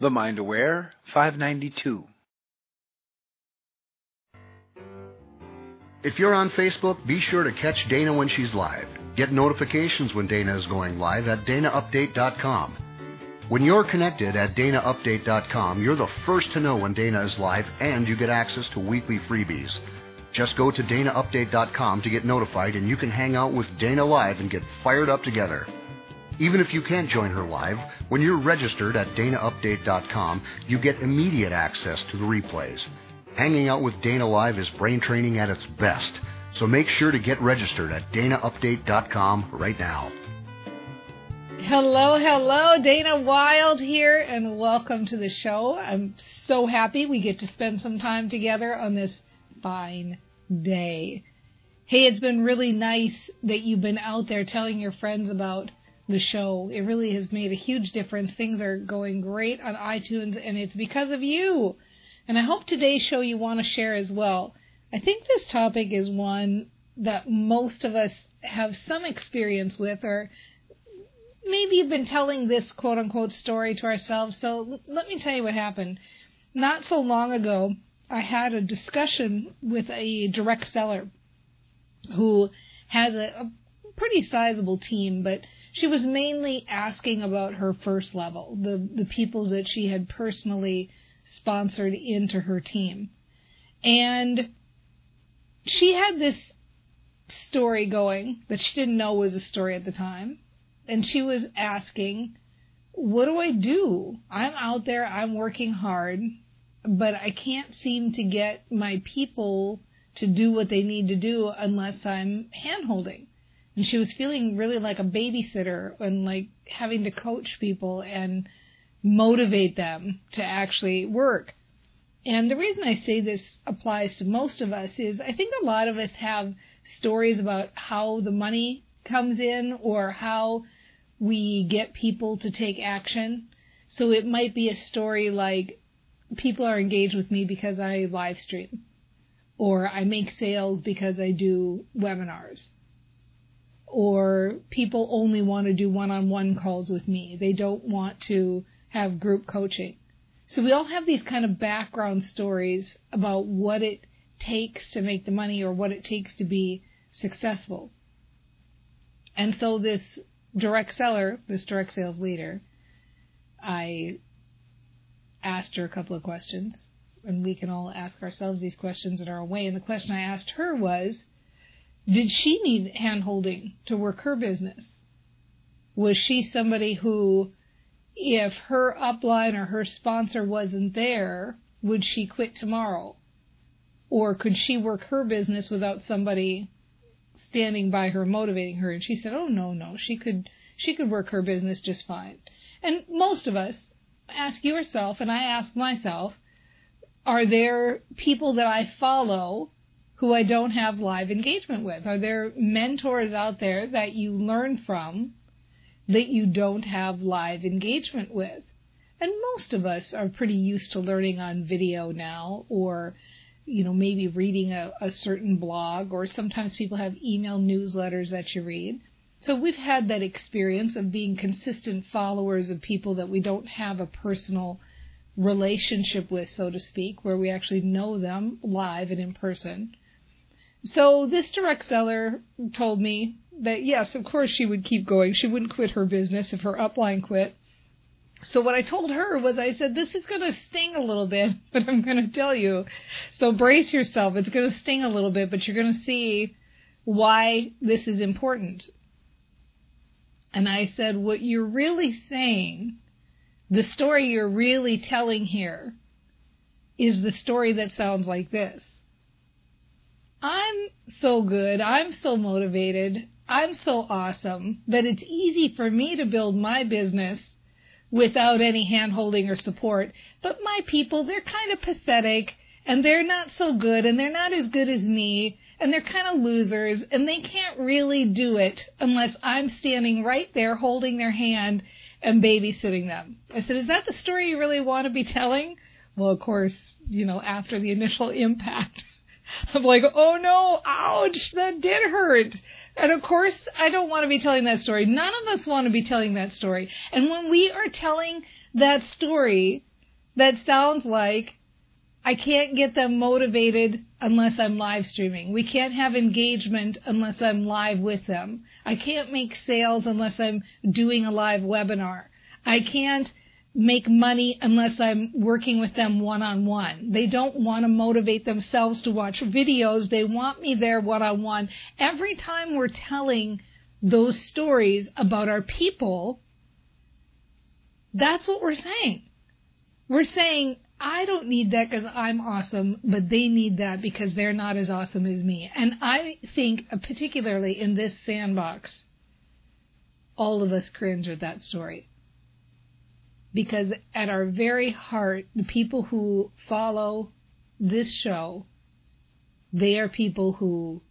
The Mind Aware 592. If you're on Facebook, be sure to catch Dana when she's live. Get notifications when Dana is going live at DanaUpdate.com. When you're connected at DanaUpdate.com, you're the first to know when Dana is live, and you get access to weekly freebies. Just go to DanaUpdate.com to get notified, and you can hang out with Dana live and get fired up together. Even if you can't join her live, when you're registered at DanaUpdate.com, you get immediate access to the replays. Hanging out with Dana live is brain training at its best, so make sure to get registered at DanaUpdate.com right now. Hello, hello. Dana Wilde here, and welcome to the show. I'm so happy we get to spend some time together on this fine day. Hey, it's been really nice that you've been out there telling your friends about the show. It really has made a huge difference. Things are going great on iTunes, and it's because of you. And I hope today's show you want to share as well. I think this topic is one that most of us have some experience with, or maybe you've been telling this quote-unquote story to ourselves. So let me tell you what happened. Not so long ago, I had a discussion with a direct seller who has a pretty sizable team, but she was mainly asking about her first level, the people that she had personally sponsored into her team. And she had this story going that she didn't know was a story at the time. And she was asking, what do I do? I'm out there, I'm working hard, but I can't seem to get my people to do what they need to do unless I'm hand-holding. And she was feeling really like a babysitter and like having to coach people and motivate them to actually work. And the reason I say this applies to most of us is I think a lot of us have stories about how the money comes in or how we get people to take action. So it might be a story like, people are engaged with me because I live stream, or I make sales because I do webinars, or people only want to do one-on-one calls with me. They don't want to have group coaching. So we all have these kind of background stories about what it takes to make the money or what it takes to be successful. And so this direct seller, this direct sales leader, I asked her a couple of questions, and we can all ask ourselves these questions in our own way. And the question I asked her was, did she need hand-holding to work her business? Was she somebody who, if her upline or her sponsor wasn't there, would she quit tomorrow? Or could she work her business without somebody standing by her, motivating her? And she said, oh, no, she could work her business just fine. And most of us, ask yourself, and I ask myself, are there people that I follow who I don't have live engagement with? Are there mentors out there that you learn from that you don't have live engagement with? And most of us are pretty used to learning on video now, or maybe reading a certain blog, or sometimes people have email newsletters that you read. So we've had that experience of being consistent followers of people that we don't have a personal relationship with, so to speak, where we actually know them live and in person. So this direct seller told me that, yes, of course she would keep going. She wouldn't quit her business if her upline quit. So what I told her was, I said, this is going to sting a little bit, but I'm going to tell you. So brace yourself. It's going to sting a little bit, but you're going to see why this is important. And I said, what you're really saying, the story you're really telling here is the story that sounds like this. I'm so good. I'm so motivated. I'm so awesome that it's easy for me to build my business without any hand-holding or support. But my people, they're kind of pathetic, and they're not so good, and they're not as good as me, and they're kind of losers, and they can't really do it unless I'm standing right there holding their hand and babysitting them. I said, is that the story you really want to be telling? Well, of course, after the initial impact, I'm like, oh no, ouch, that did hurt. And of course, I don't want to be telling that story. None of us want to be telling that story. And when we are telling that story, that sounds like I can't get them motivated unless I'm live streaming. We can't have engagement unless I'm live with them. I can't make sales unless I'm doing a live webinar. I can't make money unless I'm working with them one-on-one. They don't want to motivate themselves to watch videos. They want me there one-on-one. Every time we're telling those stories about our people, that's what we're saying. We're saying, I don't need that because I'm awesome, but they need that because they're not as awesome as me. And I think, particularly in this sandbox, all of us cringe at that story. Because at our very heart, the people who follow this show, they are people who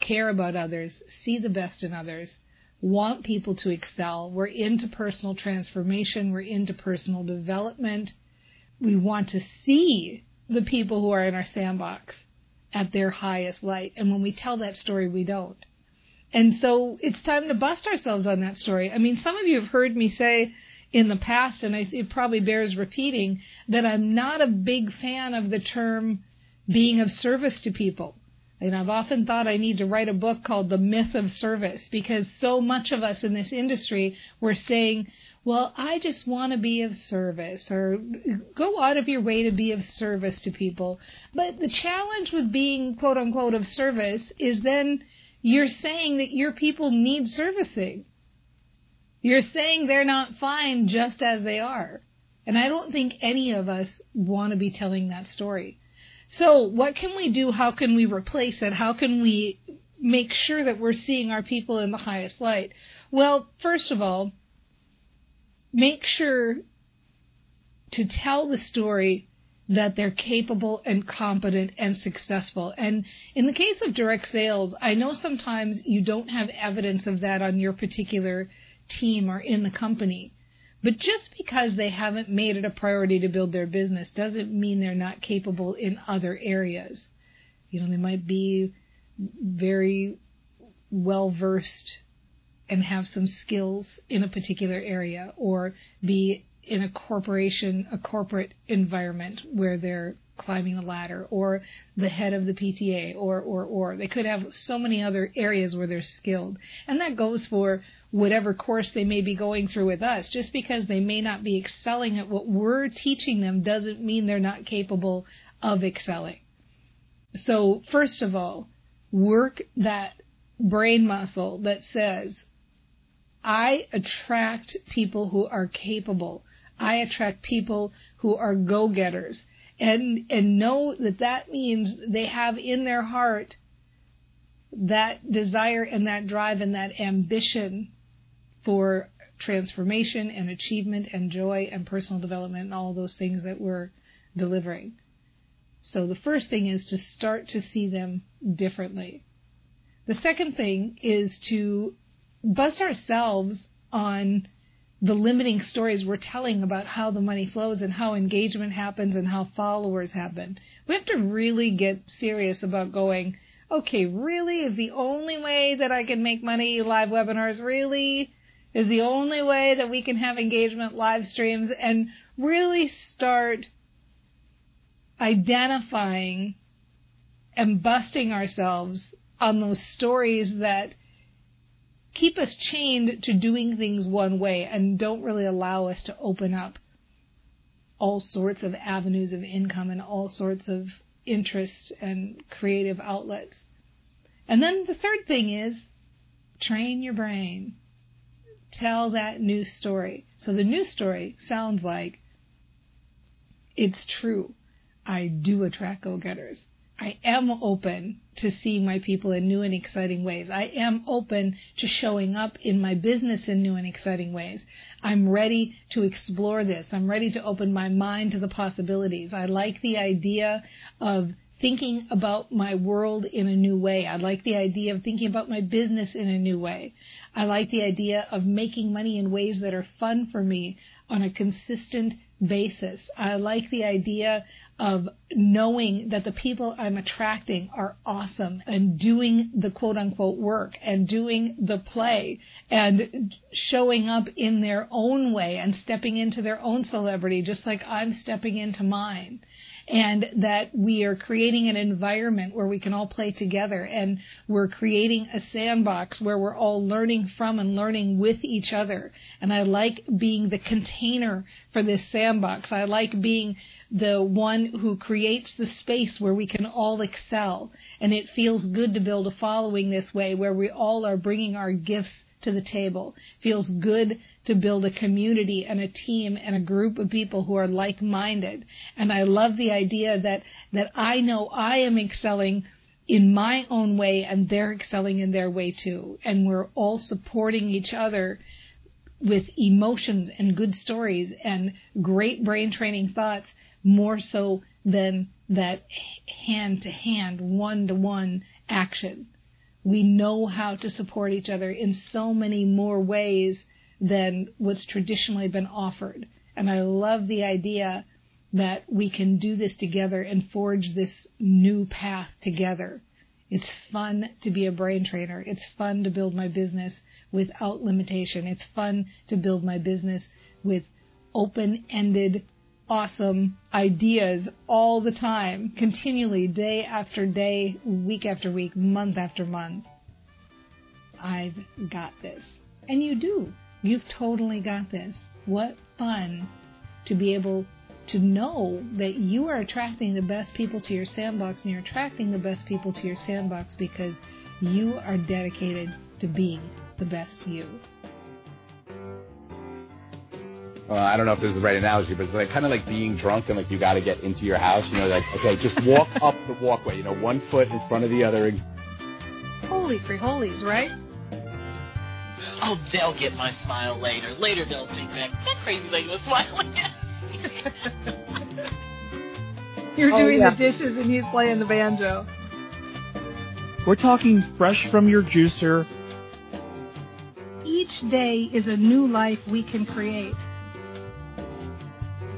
care about others, see the best in others, want people to excel. We're into personal transformation. We're into personal development. We want to see the people who are in our sandbox at their highest light. And when we tell that story, we don't. And so it's time to bust ourselves on that story. I mean, some of you have heard me say in the past, and it probably bears repeating, that I'm not a big fan of the term being of service to people. And I've often thought I need to write a book called The Myth of Service, because so much of us in this industry were saying, well, I just want to be of service, or go out of your way to be of service to people. But the challenge with being, quote unquote, of service is then you're saying that your people need servicing. You're saying they're not fine just as they are. And I don't think any of us want to be telling that story. So what can we do? How can we replace it? How can we make sure that we're seeing our people in the highest light? Well, first of all, make sure to tell the story that they're capable and competent and successful. And in the case of direct sales, I know sometimes you don't have evidence of that on your particular team or in the company. But just because they haven't made it a priority to build their business doesn't mean they're not capable in other areas. You know, they might be very well-versed and have some skills in a particular area, or be in a corporate environment where they're climbing the ladder, or the head of the PTA, or. They could have so many other areas where they're skilled. And that goes for whatever course they may be going through with us. Just because they may not be excelling at what we're teaching them doesn't mean they're not capable of excelling. So first of all, work that brain muscle that says, I attract people who are capable. I attract people who are go-getters. And know that that means they have in their heart that desire and that drive and that ambition for transformation and achievement and joy and personal development and all those things that we're delivering. So the first thing is to start to see them differently. The second thing is to bust ourselves on the limiting stories we're telling about how the money flows and how engagement happens and how followers happen. We have to really get serious about going, okay, really is the only way that I can make money live webinars? Really is the only way that we can have engagement live streams? And really start identifying and busting ourselves on those stories that keep us chained to doing things one way and don't really allow us to open up all sorts of avenues of income and all sorts of interests and creative outlets. And then the third thing is train your brain. Tell that new story. So the new story sounds like, it's true. I do attract go-getters. I am open to seeing my people in new and exciting ways. I am open to showing up in my business in new and exciting ways. I'm ready to explore this. I'm ready to open my mind to the possibilities. I like the idea of thinking about my world in a new way. I like the idea of thinking about my business in a new way. I like the idea of making money in ways that are fun for me on a consistent basis. I like the idea of knowing that the people I'm attracting are awesome and doing the quote-unquote work and doing the play and showing up in their own way and stepping into their own celebrity just like I'm stepping into mine. And that we are creating an environment where we can all play together, and we're creating a sandbox where we're all learning from and learning with each other. And I like being the container for this sandbox. I like being the one who creates the space where we can all excel. And it feels good to build a following this way, where we all are bringing our gifts to the table. It feels good to build a community and a team and a group of people who are like-minded. And I love the idea that I know I am excelling in my own way and they're excelling in their way too. And we're all supporting each other with emotions and good stories and great brain training thoughts, more so than that hand-to-hand, one-to-one action. We know how to support each other in so many more ways than what's traditionally been offered. And I love the idea that we can do this together and forge this new path together. It's fun to be a brain trainer. It's fun to build my business without limitation. It's fun to build my business with open-ended, awesome ideas all the time, continually, day after day, week after week, month after month. I've got this. And you do. You've totally got this. What fun to be able to know that you are attracting the best people to your sandbox, and you're attracting the best people to your sandbox because you are dedicated to being the best you. I don't know if this is the right analogy, but it's like, kind of like being drunk and like you got to get into your house. You know, like, okay, just walk up the walkway, you know, one foot in front of the other. Holy free-holies, right? Oh, they'll get my smile later. Later they'll think that crazy lady was smiling at me. You're doing the dishes and he's playing the banjo. We're talking fresh from your juicer. Each day is a new life we can create.